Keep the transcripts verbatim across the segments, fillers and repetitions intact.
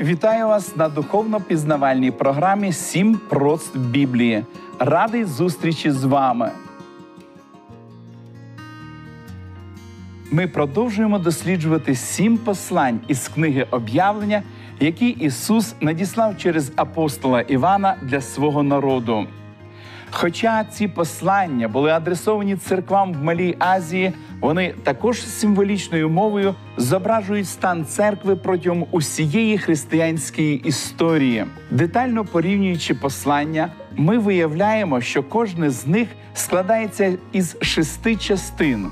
Вітаю вас на духовно-пізнавальній програмі «Сім прост Біблії». Радий зустрічі з вами. Ми продовжуємо досліджувати сім послань із книги «Об'явлення», які Ісус надіслав через апостола Івана для свого народу. Хоча ці послання були адресовані церквам в Малій Азії, вони також символічною мовою зображують стан церкви протягом усієї християнської історії. Детально порівнюючи послання, ми виявляємо, що кожне з них складається із шести частин.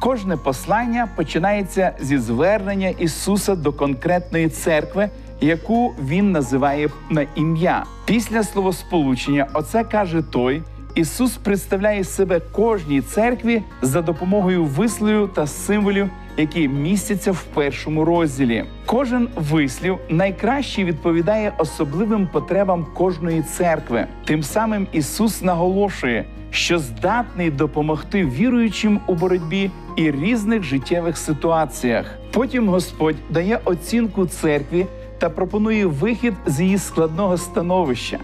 Кожне послання починається зі звернення Ісуса до конкретної церкви, яку Він називає на ім'я. Після словосполучення «Оце каже той» Ісус представляє себе кожній церкві за допомогою висловів та символів, які містяться в першому розділі. Кожен вислів найкраще відповідає особливим потребам кожної церкви. Тим самим Ісус наголошує, що здатний допомогти віруючим у боротьбі і різних життєвих ситуаціях. Потім Господь дає оцінку церкві та пропонує вихід з її складного становища.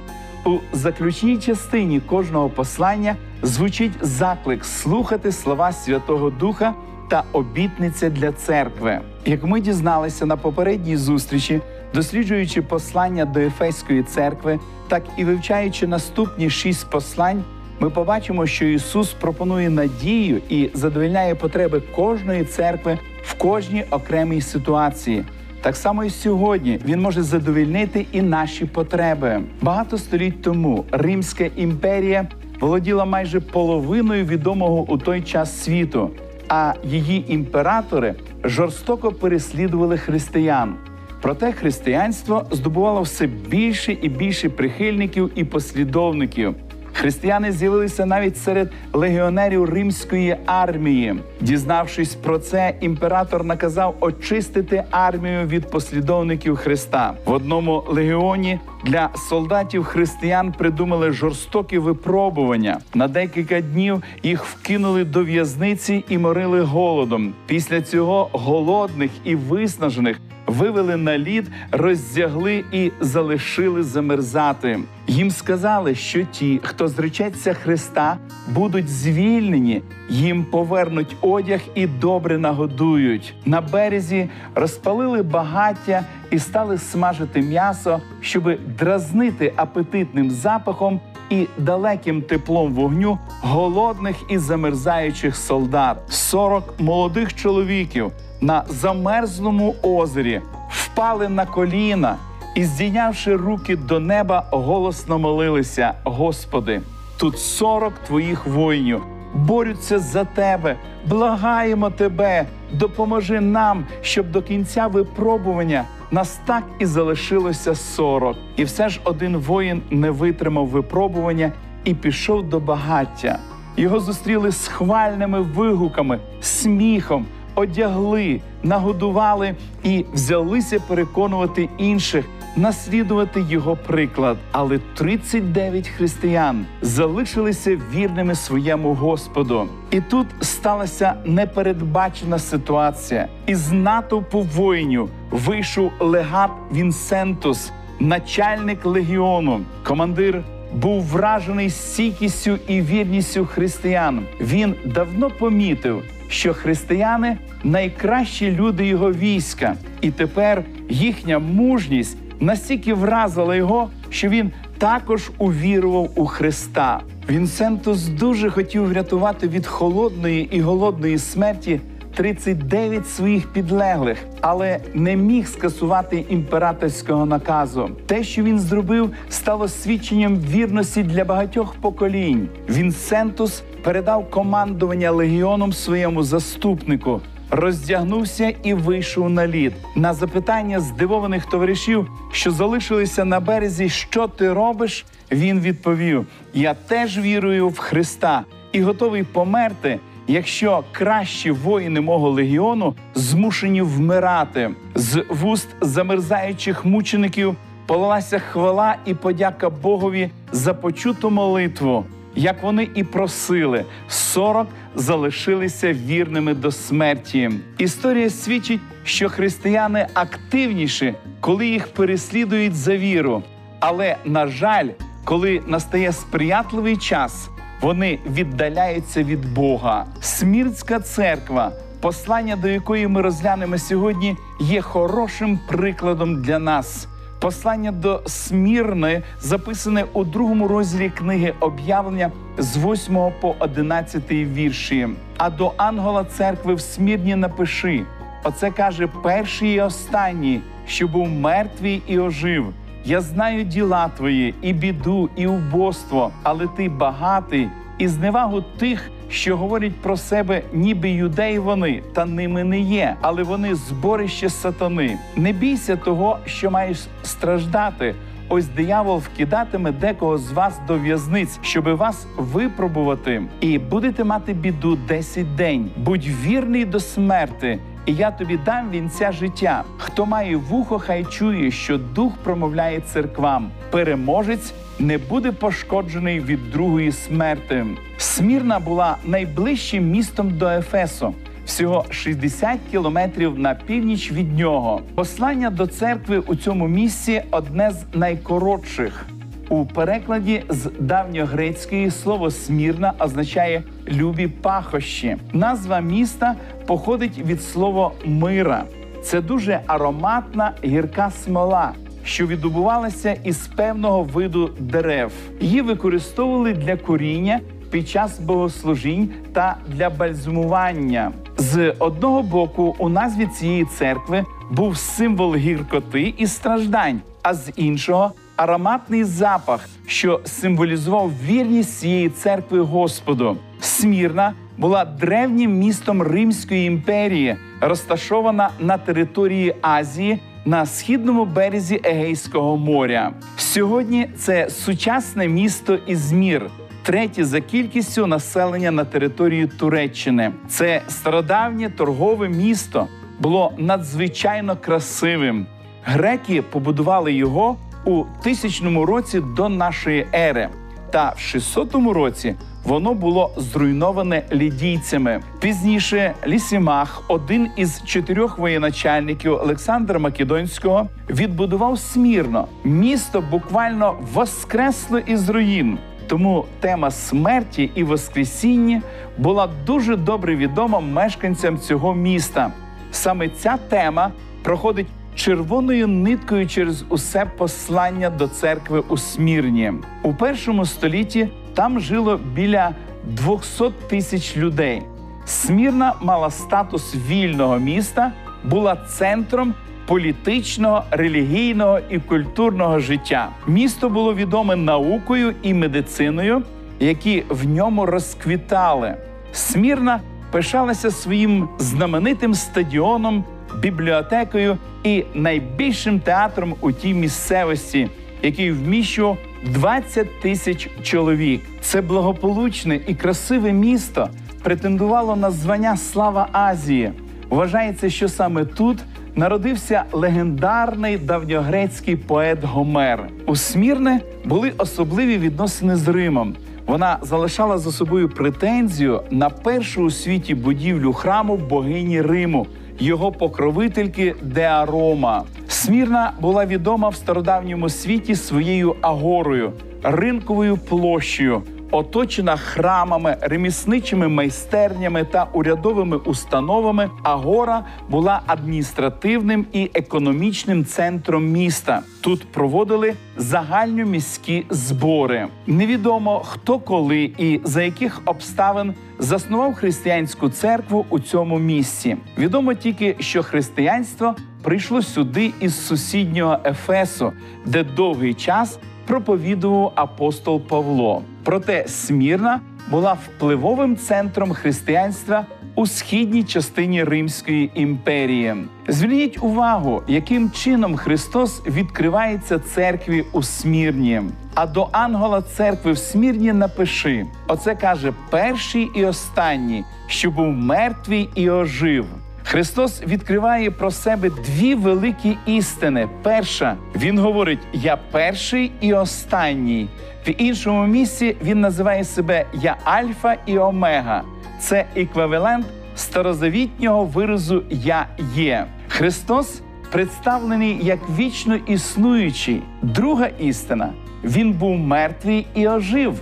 У заключній частині кожного послання звучить заклик слухати слова Святого Духа та обітниця для церкви. Як ми дізналися на попередній зустрічі, досліджуючи послання до Ефеської церкви, так і вивчаючи наступні шість послань, ми побачимо, що Ісус пропонує надію і задовольняє потреби кожної церкви в кожній окремій ситуації. Так само і сьогодні Він може задовольнити і наші потреби. Багато століть тому Римська імперія володіла майже половиною відомого у той час світу, а її імператори жорстоко переслідували християн. Проте християнство здобувало все більше і більше прихильників і послідовників. Християни з'явилися навіть серед легіонерів римської армії. Дізнавшись про це, імператор наказав очистити армію від послідовників Христа. В одному легіоні для солдатів-християн придумали жорстокі випробування. На декілька днів їх вкинули до в'язниці і морили голодом. Після цього голодних і виснажених вивели на лід, роздягли і залишили замерзати. Їм сказали, що ті, хто зречеться Христа, будуть звільнені, їм повернуть одяг і добре нагодують. На березі розпалили багаття і стали смажити м'ясо, щоб дразнити апетитним запахом і далеким теплом вогню голодних і замерзаючих солдат. Сорок молодих чоловіків на замерзлому озері впали на коліна і, здійнявши руки до неба, голосно молилися: «Господи, тут сорок твоїх воїнів, борються за тебе, благаємо тебе, допоможи нам, щоб до кінця випробування нас так і залишилося сорок». І все ж один воїн не витримав випробування і пішов до багаття. Його зустріли схвальними вигуками, сміхом, одягли, нагодували і взялися переконувати інших наслідувати його приклад. Але тридцять дев'ять християн залишилися вірними своєму Господу. І тут сталася непередбачена ситуація. Із натовпу воїнів вийшов легат Вінсентус, начальник легіону. Командир був вражений стійкістю і вірністю християн. Він давно помітив, що християни – найкращі люди його війська. І тепер їхня мужність настільки вразила його, що він також увірував у Христа. Вінсентус дуже хотів врятувати від холодної і голодної смерті тридцять дев'ять своїх підлеглих, але не міг скасувати імператорського наказу. Те, що він зробив, стало свідченням вірності для багатьох поколінь. Вінсентус передав командування легіоном своєму заступнику, роздягнувся і вийшов на лід. На запитання здивованих товаришів, що залишилися на березі, «Що ти робиш?», він відповів: «Я теж вірую в Христа і готовий померти, якщо кращі воїни мого легіону змушені вмирати». З вуст замерзаючих мучеників полилася хвала і подяка Богові за почуту молитву. як вони і просили, сорок залишилися вірними до смерті. Історія свідчить, що християни активніші, коли їх переслідують за віру. Але, на жаль, коли настає сприятливий час, вони віддаляються від Бога. Смірнська церква, послання до якої ми розглянемо сьогодні, є хорошим прикладом для нас. Послання до Смірни записане у другому розділі книги «Об'явлення» з восьмого по одинадцятий вірші. «А до ангела церкви в Смірні напиши, оце каже перший і останній, що був мертвий і ожив. Я знаю діла твої, і біду, і убоство, але ти багатий, і зневагу тих, що говорять про себе, ніби юдеї вони, та ними не є, але вони зборище сатани. Не бійся того, що маєш страждати. Ось диявол вкидатиме декого з вас до в'язниць, щоби вас випробувати, і будете мати біду десять день. Будь вірний до смерти, і я тобі дам вінця життя. Хто має вухо, хай чує, що Дух промовляє церквам. Переможець не буде пошкоджений від другої смерти». Смірна була найближчим містом до Ефесу, всього шістдесят кілометрів на північ від нього. Послання до церкви у цьому місці одне з найкоротших. У перекладі з давньогрецької слово «смірна» означає «любі пахощі». Назва міста походить від слова «мира». Це дуже ароматна гірка смола, що видобувалася із певного виду дерев. Її використовували для куріння під час богослужінь та для бальзумування. З одного боку, у назві цієї церкви був символ гіркоти і страждань, а з іншого – ароматний запах, що символізував вірність цієї церкви Господу. Смірна була древнім містом Римської імперії, розташована на території Азії, на східному березі Егейського моря. Сьогодні це сучасне місто Ізмір, третє за кількістю населення на території Туреччини. Це стародавнє торгове місто було надзвичайно красивим. Греки побудували його у тисячному році до нашої ери, та в шістсотому році воно було зруйноване лідійцями. Пізніше Лісімах, один із чотирьох воєначальників Олександра Македонського, відбудував Смірно. Місто буквально воскресло із руїн. Тому тема смерті і воскресіння була дуже добре відома мешканцям цього міста. Саме ця тема проходить червоною ниткою через усе послання до церкви у Смірні. У першому столітті там жило біля двісті тисяч людей. Смірна мала статус вільного міста, була центром політичного, релігійного і культурного життя. Місто було відоме наукою і медициною, які в ньому розквітали. Смірна пишалася своїм знаменитим стадіоном, бібліотекою і найбільшим театром у тій місцевості, який вміщував двадцять тисяч чоловік. Це благополучне і красиве місто претендувало на звання «Слава Азії». Вважається, що саме тут народився легендарний давньогрецький поет Гомер. У Смірни були особливі відносини з Римом. Вона залишала за собою претензію на першу у світі будівлю храму богині Риму, його покровительки Деарома. Смірна була відома в стародавньому світі своєю агорою, ринковою площею, оточена храмами, ремісничими майстернями та урядовими установами, агора була адміністративним і економічним центром міста. Тут проводили загальноміські збори. Невідомо, хто коли і за яких обставин заснував християнську церкву у цьому місці. Відомо тільки, що християнство прийшло сюди із сусіднього Ефесу, де довгий час проповідував апостол Павло. Проте Смірна була впливовим центром християнства у східній частині Римської імперії. Зверніть увагу, яким чином Христос відкривається церкві у Смірні. «А до ангела церкви в Смірні напиши, оце каже перший і останній, що був мертвий і ожив. Христос відкриває про себе дві великі істини. Перша, Він говорить «Я перший і останній». В іншому місці Він називає себе «Я Альфа і Омега». Це еквівалент старозавітнього виразу «Я є». Христос представлений як вічно існуючий. Друга істина – Він був мертвий і ожив.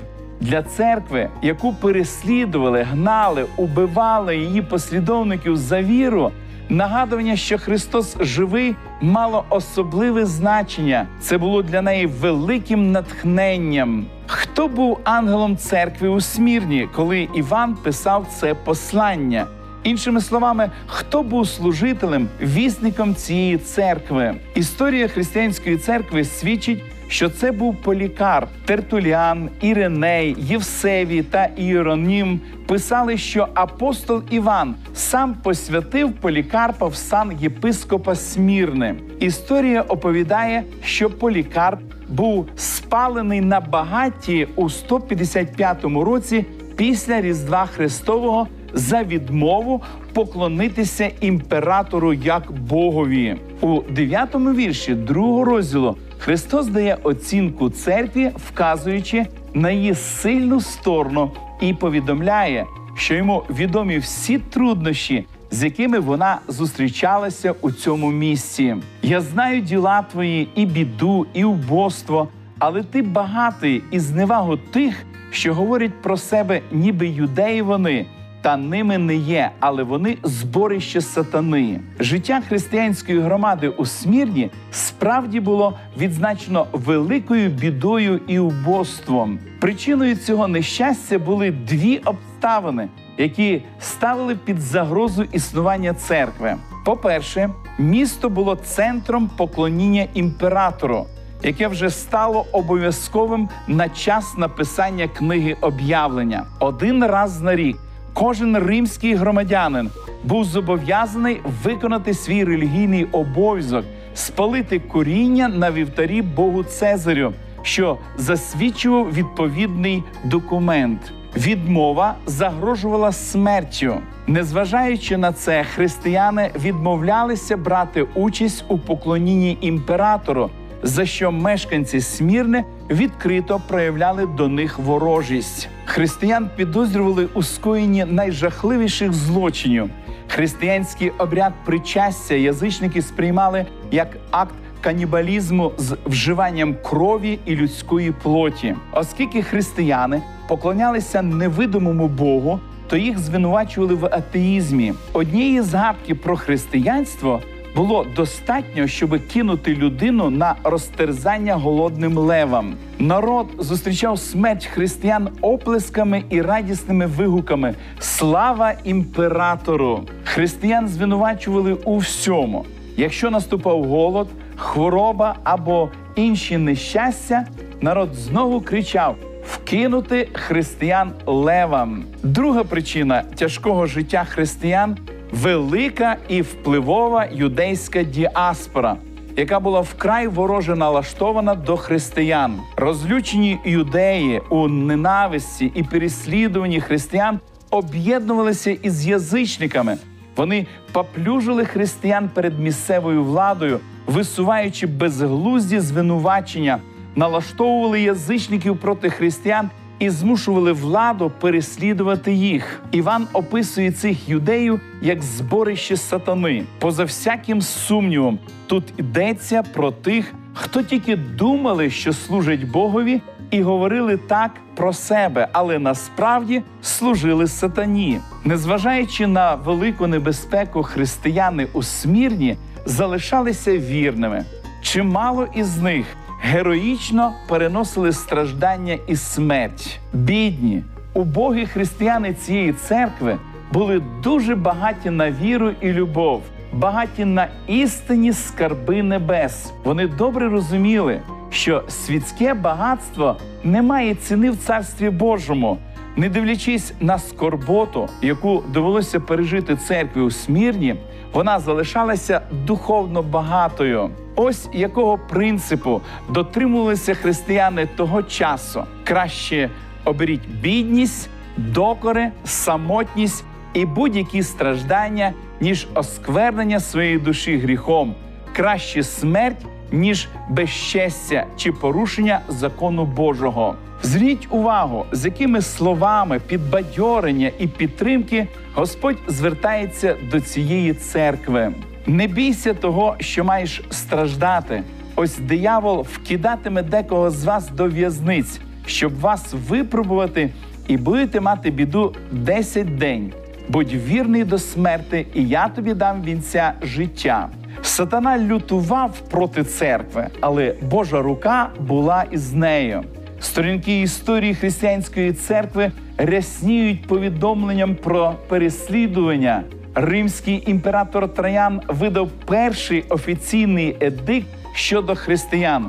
Для церкви, яку переслідували, гнали, убивали її послідовників за віру, нагадування, що Христос живий, мало особливе значення. Це було для неї великим натхненням. Хто був ангелом церкви у Смірні, коли Іван писав це послання? Іншими словами, хто був служителем, вісником цієї церкви? Історія християнської церкви свідчить, що це був Полікарп, Тертуліан, Іриней, Євсевій та Іронім. Писали, що апостол Іван сам посвятив Полікарпа в сан єпископа Смірни. Історія оповідає, що Полікарп був спалений на багатті у сто п'ятдесят п'ятому році після Різдва Христового за відмову поклонитися імператору як Богові. У дев'ятому вірші другого розділу Христос дає оцінку церкві, вказуючи на її сильну сторону і повідомляє, що йому відомі всі труднощі, з якими вона зустрічалася у цьому місці. «Я знаю діла твої, і біду, і убоство, але ти багатий і зневагу тих, що говорять про себе, ніби юдеї вони, та ними не є, але вони зборище сатани». Життя християнської громади у Смірні справді було відзначено великою бідою і убоством. Причиною цього нещастя були дві обставини, які ставили під загрозу існування церкви. По-перше, місто було центром поклоніння імператору, яке вже стало обов'язковим на час написання книги «Об'явлення». Один раз на рік кожен римський громадянин був зобов'язаний виконати свій релігійний обов'язок – спалити куріння на вівтарі богу Цезарю, що засвідчував відповідний документ. Відмова загрожувала смертю. Незважаючи на це, християни відмовлялися брати участь у поклонінні імператору, за що мешканці Смірни відкрито проявляли до них ворожість. Християн підозрювали у скоєнні найжахливіших злочинів. Християнський обряд причастя язичники сприймали як акт канібалізму з вживанням крові і людської плоті. Оскільки християни поклонялися невидимому Богу, то їх звинувачували в атеїзмі. Однієї згадки про християнство – було достатньо, щоб кинути людину на розтерзання голодним левам. Народ зустрічав смерть християн оплесками і радісними вигуками «Слава імператору!». Християн звинувачували у всьому. Якщо наступав голод, хвороба або інші нещастя, народ знову кричав «Вкинути християн левам!». Друга причина тяжкого життя християн – велика і впливова юдейська діаспора, яка була вкрай вороже налаштована до християн. Розлючені юдеї у ненависті і переслідуванні християн об'єднувалися із язичниками. Вони поплюжили християн перед місцевою владою, висуваючи безглузді звинувачення, налаштовували язичників проти християн і змушували владу переслідувати їх. Іван описує цих юдеїв як зборище сатани. Поза всяким сумнівом, тут йдеться про тих, хто тільки думали, що служать Богові, і говорили так про себе, але насправді служили сатані. Незважаючи на велику небезпеку, християни у Смірні залишалися вірними. Чимало із них героїчно переносили страждання і смерть. Бідні, убогі християни цієї церкви були дуже багаті на віру і любов, багаті на істинні скарби небес. Вони добре розуміли, що світське багатство не має ціни в Царстві Божому. Не дивлячись на скорботу, яку довелося пережити церкві у Смірні, вона залишалася духовно багатою. Ось якого принципу дотримувалися християни того часу. Краще оберіть бідність, докори, самотність, і будь-які страждання, ніж осквернення своєї душі гріхом, краще смерть, ніж безчестя чи порушення закону Божого. Зверніть увагу, з якими словами підбадьорення і підтримки Господь звертається до цієї церкви. Не бійся того, що маєш страждати. Ось диявол вкидатиме декого з вас до в'язниць, щоб вас випробувати, і будете мати біду десять день. Будь вірний до смерти, і я тобі дам вінця життя. Сатана лютував проти церкви, але Божа рука була із нею. Сторінки історії християнської церкви рясніють повідомленням про переслідування. Римський імператор Траян видав перший офіційний едикт щодо християн.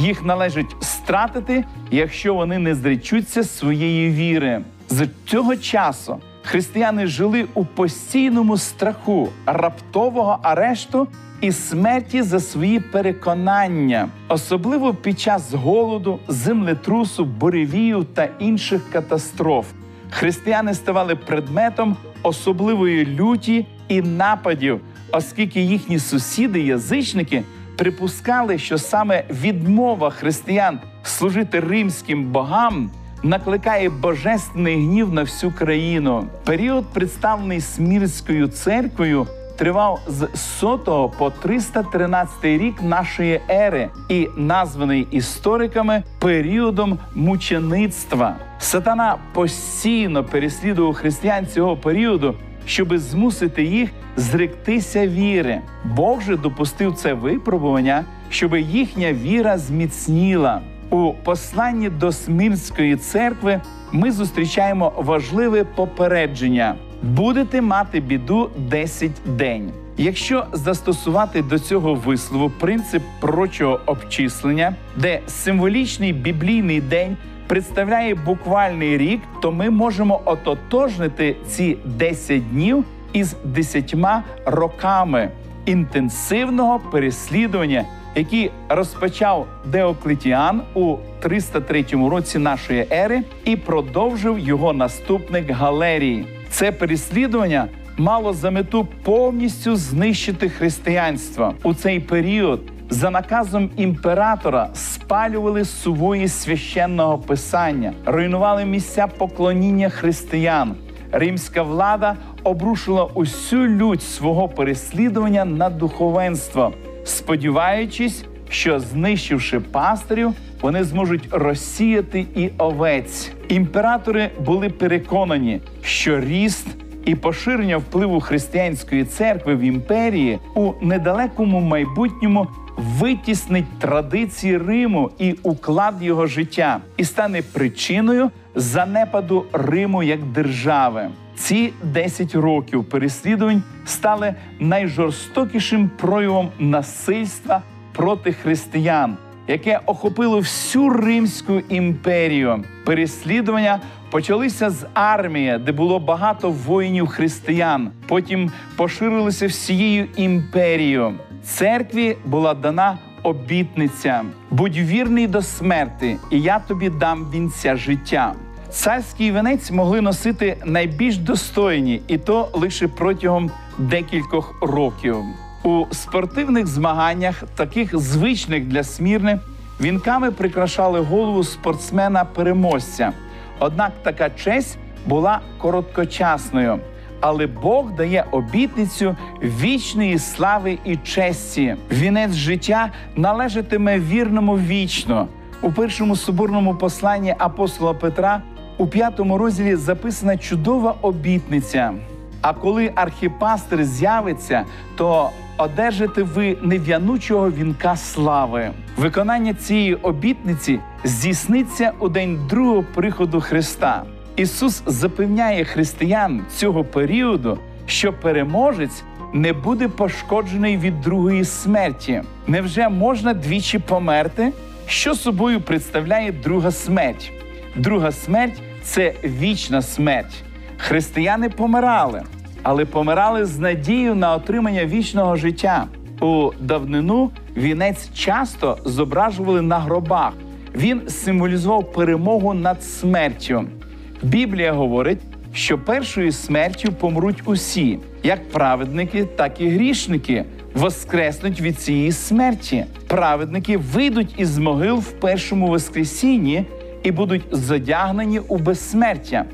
Їх належить стратити, якщо вони не зречуться своєї віри. З цього часу християни жили у постійному страху раптового арешту і смерті за свої переконання, особливо під час голоду, землетрусу, буревію та інших катастроф. Християни ставали предметом особливої люті і нападів, оскільки їхні сусіди-язичники припускали, що саме відмова християн служити римським богам накликає божественний гнів на всю країну. Період, представлений Смірнською церквою, тривав з сотого по триста тринадцятий рік нашої ери і названий істориками періодом мучеництва. Сатана постійно переслідував християн цього періоду, щоби змусити їх зректися віри. Бог же допустив це випробування, щоби їхня віра зміцніла. У посланні до Смірнської церкви ми зустрічаємо важливе попередження – будете мати біду десять день. Якщо застосувати до цього вислову принцип прочого обчислення, де символічний біблійний день представляє буквальний рік, то ми можемо ототожнити ці десять днів із десятьма роками інтенсивного переслідування, який розпочав Діоклетіан у триста третьому році нашої ери і продовжив його наступник Галерій. Це переслідування мало за мету повністю знищити християнство. У цей період за наказом імператора спалювали сувої священного писання, руйнували місця поклоніння християн. Римська влада обрушила усю лють свого переслідування на духовенство, сподіваючись, що, знищивши пастирів, вони зможуть розсіяти і овець. Імператори були переконані, що ріст і поширення впливу християнської церкви в імперії у недалекому майбутньому витіснить традиції Риму і уклад його життя і стане причиною занепаду Риму як держави. Ці десять років переслідувань стали найжорстокішим проявом насильства проти християн, яке охопило всю Римську імперію. Переслідування почалися з армії, де було багато воїнів-християн, потім поширилися всією імперією. Церкві була дана обітниця «Будь вірний до смерти, і я тобі дам вінця життя». Царський вінець могли носити найбільш достойні, і то лише протягом декількох років. У спортивних змаганнях, таких звичних для Смірни, вінками прикрашали голову спортсмена-переможця. Однак така честь була короткочасною. Але Бог дає обітницю вічної слави і честі. Вінець життя належатиме вірному вічно. У першому соборному посланні апостола Петра у п'ятому розділі записана чудова обітниця. А коли архіпастир з'явиться, то одержите ви нев'янучого вінка слави. Виконання цієї обітниці здійсниться у день другого приходу Христа. Ісус запевняє християн цього періоду, що переможець не буде пошкоджений від другої смерті. Невже можна двічі померти? Що собою представляє друга смерть? Друга смерть – це вічна смерть. Християни помирали, але помирали з надією на отримання вічного життя. У давнину вінець часто зображували на гробах. Він символізував перемогу над смертю. Біблія говорить, що першою смертю помруть усі, як праведники, так і грішники, воскреснуть від цієї смерті. Праведники вийдуть із могил в першому воскресінні і будуть задягнені у безсмертя.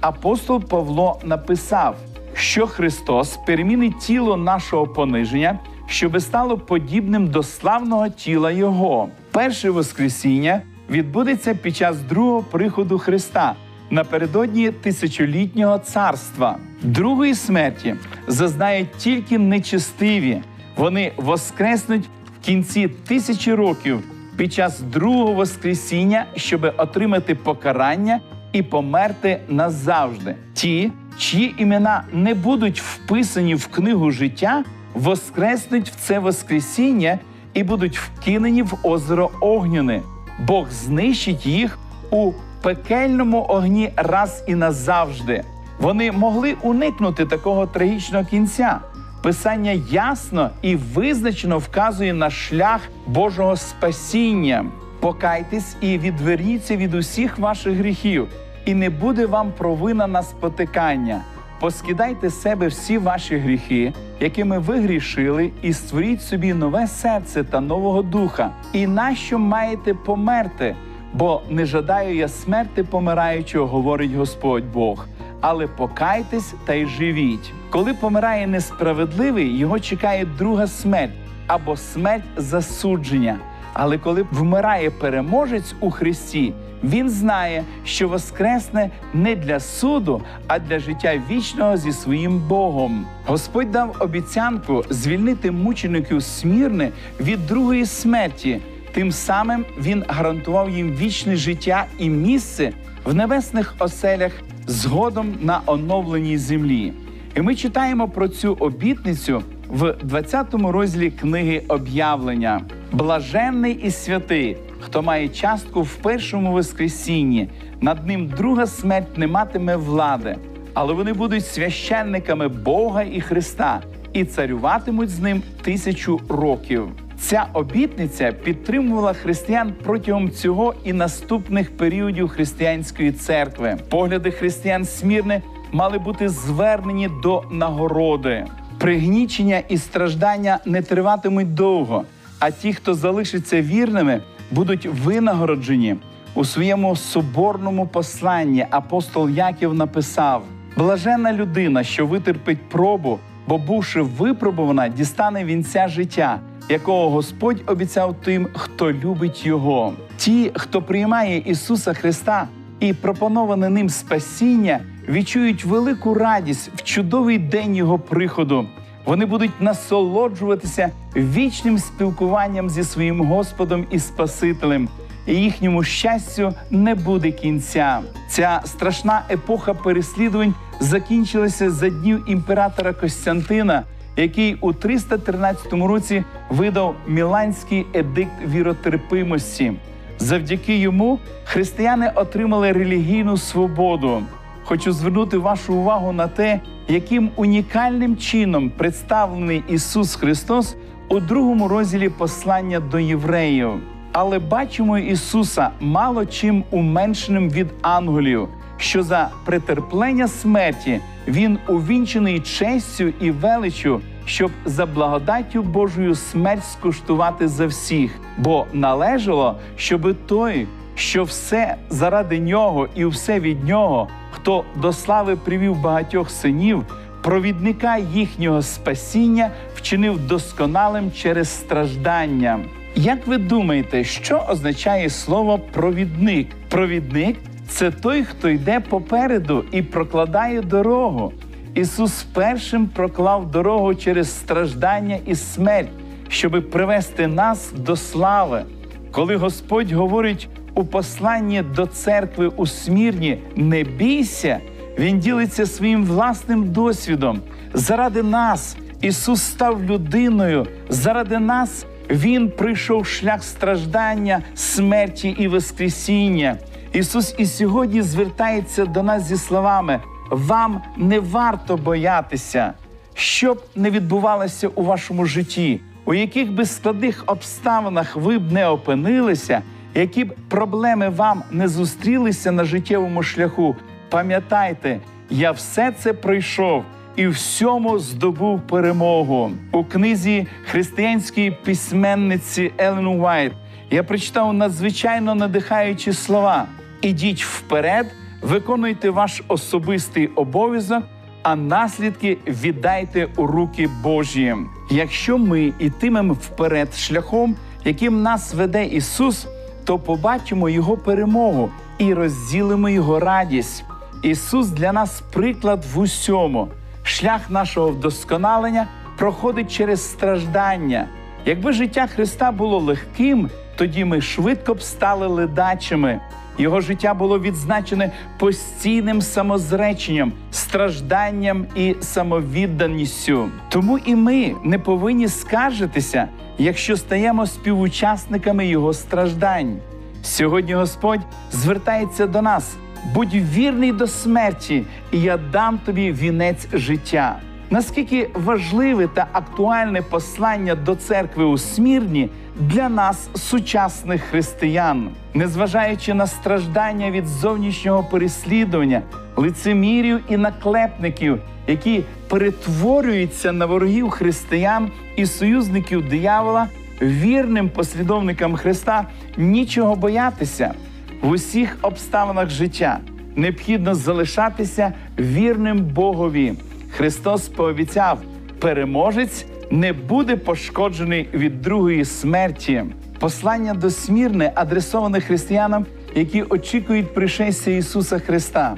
Апостол Павло написав, що Христос перемінить тіло нашого пониження, щоби стало подібним до славного тіла Його. Перше воскресіння відбудеться під час другого приходу Христа, напередодні тисячолітнього царства. Другої смерті зазнають тільки нечестиві. Вони воскреснуть в кінці тисячі років під час другого воскресіння, щоби отримати покарання і померти назавжди. Ті, чиї імена не будуть вписані в книгу життя, воскреснуть в це воскресіння і будуть вкинені в озеро Огняне. Бог знищить їх у пекельному огні раз і назавжди. Вони могли уникнути такого трагічного кінця. Писання ясно і визначено вказує на шлях Божого спасіння. Покайтесь і відверніться від усіх ваших гріхів, і не буде вам провина на спотикання. Поскидайте з себе всі ваші гріхи, якими ви грішили, і створіть собі нове серце та нового духа. І нащо маєте померти? Бо не жадаю я смерти помираючого, говорить Господь Бог, але покайтесь та й живіть. Коли помирає несправедливий, його чекає друга смерть або смерть засудження. Але коли вмирає переможець у Христі, він знає, що воскресне не для суду, а для життя вічного зі своїм Богом. Господь дав обіцянку звільнити мучеників Смірни від другої смерті. Тим самим Він гарантував їм вічне життя і місце в небесних оселях згодом на оновленій землі. І ми читаємо про цю обітницю в двадцятому розділі книги «Об'явлення». «Блаженний і святий, хто має частку в першому воскресінні, над ним друга смерть не матиме влади, але вони будуть священниками Бога і Христа і царюватимуть з ним тисячу років». Ця обітниця підтримувала християн протягом цього і наступних періодів християнської церкви. Погляди християн Смірни мали бути звернені до нагороди. Пригнічення і страждання не триватимуть довго, а ті, хто залишиться вірними, будуть винагороджені. У своєму соборному посланні апостол Яків написав: «Блаженна людина, що витерпить пробу, бо, бувши випробована, дістане вінця життя, якого Господь обіцяв тим, хто любить Його». Ті, хто приймає Ісуса Христа і пропоноване ним спасіння, відчують велику радість в чудовий день Його приходу. Вони будуть насолоджуватися вічним спілкуванням зі своїм Господом і Спасителем, і їхньому щастю не буде кінця. Ця страшна епоха переслідувань закінчилася за днів імператора Костянтина, який у триста тринадцятому році видав Міланський едикт віротерпимості. Завдяки йому християни отримали релігійну свободу. Хочу звернути вашу увагу на те, яким унікальним чином представлений Ісус Христос у другому розділі послання до євреїв. Але бачимо Ісуса мало чим уменшеним від ангелів, що за претерплення смерті Він увінчений честю і величчю, щоб за благодаттю Божою смерть скуштувати за всіх, бо належало, щоби той, що все заради Нього і все від Нього, хто до слави привів багатьох синів, провідника їхнього спасіння вчинив досконалим через страждання. Як ви думаєте, що означає слово «провідник»? Провідник – це той, хто йде попереду і прокладає дорогу. Ісус першим проклав дорогу через страждання і смерть, щоби привести нас до слави. Коли Господь говорить у посланні до церкви у Смірні «Не бійся», Він ділиться своїм власним досвідом. Заради нас Ісус став людиною, заради нас Він пройшов шлях страждання, смерті і воскресіння. Ісус і сьогодні звертається до нас зі словами «Вам не варто боятися». Що б не відбувалося у вашому житті, у яких би складних обставинах ви б не опинилися, які б проблеми вам не зустрілися на життєвому шляху, пам'ятайте, Я все це пройшов і всьому здобув перемогу. У книзі християнської письменниці Еллен Вайт я прочитав надзвичайно надихаючі слова. «Ідіть вперед, виконуйте ваш особистий обов'язок, а наслідки віддайте у руки Божі». Якщо ми йтимемо вперед шляхом, яким нас веде Ісус, то побачимо Його перемогу і розділимо Його радість. Ісус для нас приклад в усьому. Шлях нашого вдосконалення проходить через страждання. Якби життя Христа було легким, тоді ми швидко б стали ледачими. Його життя було відзначене постійним самозреченням, стражданням і самовідданістю. Тому і ми не повинні скаржитися, якщо стаємо співучасниками Його страждань. Сьогодні Господь звертається до нас: «Будь вірний до смерті, і я дам тобі вінець життя». Наскільки важливе та актуальне послання до церкви у Смірні для нас, сучасних християн. Незважаючи на страждання від зовнішнього переслідування, лицемірів і наклепників, які перетворюються на ворогів християн і союзників диявола, вірним послідовникам Христа нічого боятися. В усіх обставинах життя необхідно залишатися вірним Богові. Христос пообіцяв: переможець не буде пошкоджений від другої смерті. Послання до Смірни адресоване християнам, які очікують пришестя Ісуса Христа.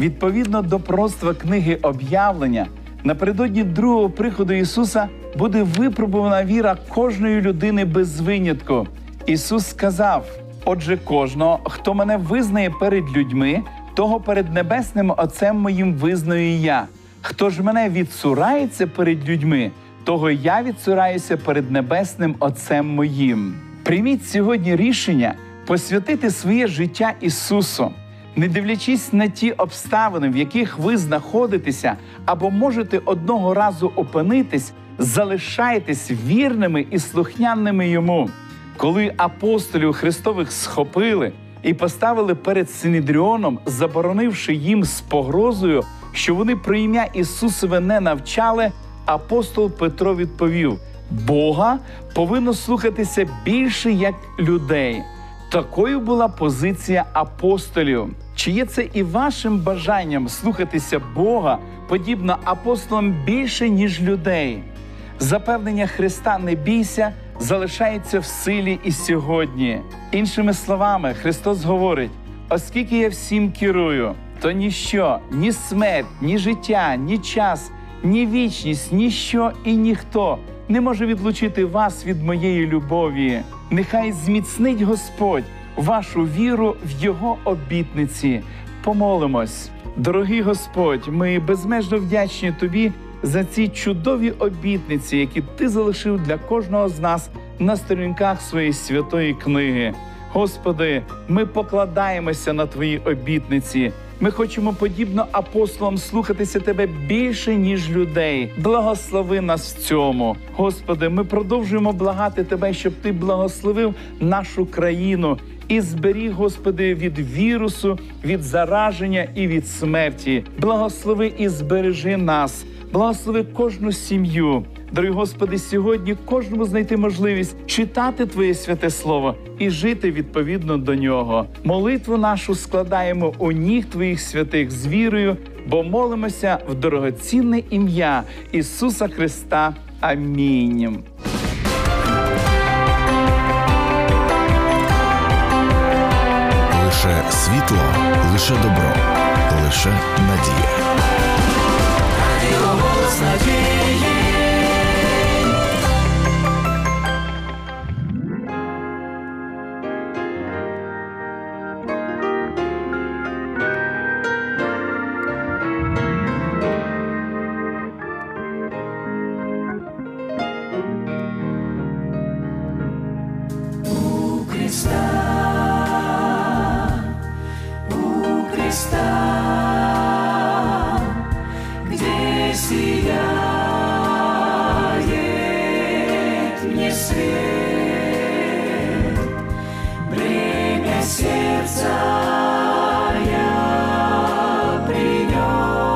Відповідно до пророцтва книги «Об'явлення», напередодні другого приходу Ісуса буде випробувана віра кожної людини без винятку. Ісус сказав: «Отже, кожного, хто мене визнає перед людьми, того перед Небесним Отцем моїм визнаю я. Хто ж мене відсурається перед людьми, того я відсураюся перед Небесним Отцем моїм». Прийміть сьогодні рішення посвятити своє життя Ісусу. Не дивлячись на ті обставини, в яких ви знаходитеся або можете одного разу опинитись, залишайтесь вірними і слухняними Йому. Коли апостолів Христових схопили і поставили перед Синідріоном, заборонивши їм з погрозою, що вони про ім'я Ісусове не навчали, апостол Петро відповів: «Бога повинно слухатися більше, як людей». Такою була позиція апостолів. Чи є це і вашим бажанням слухатися Бога, подібно апостолам, більше, ніж людей? Запевнення Христа «не бійся» залишається в силі і сьогодні. Іншими словами, Христос говорить: «Оскільки я всім керую, то ніщо, ні смерть, ні життя, ні час, ні вічність, ніщо і ніхто не може відлучити вас від моєї любові». Нехай зміцнить Господь вашу віру в Його обітниці. Помолимось. Дорогий Господь, ми безмежно вдячні Тобі за ці чудові обітниці, які Ти залишив для кожного з нас на сторінках своєї святої книги. Господи, ми покладаємося на Твої обітниці. Ми хочемо, подібно апостолам, слухатися Тебе більше, ніж людей. Благослови нас в цьому. Господи, ми продовжуємо благати Тебе, щоб Ти благословив нашу країну і зберіг, Господи, від вірусу, від зараження і від смерті. Благослови і збережи нас. Благослови кожну сім'ю. Дорогий Господи, сьогодні кожному знайти можливість читати Твоє святе Слово і жити відповідно до нього. Молитву нашу складаємо у ніг Твоїх святих з вірою, бо молимося в дорогоцінне ім'я Ісуса Христа. Амінь. Лише світло, лише добро, лише надія. Сердца я принял.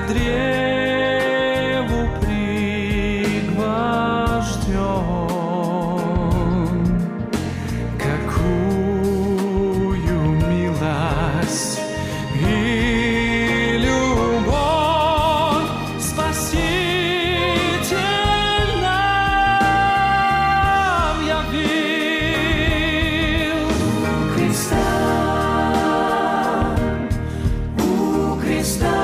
древу пригвожден, какую милость и любовь спаситель нам явил. У креста, у креста.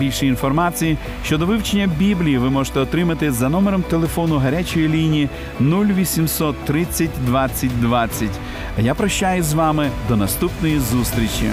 Більше інформації щодо вивчення Біблії ви можете отримати за номером телефону гарячої лінії нуль вісімсот тридцять двадцять двадцять. А я прощаюсь з вами до наступної зустрічі.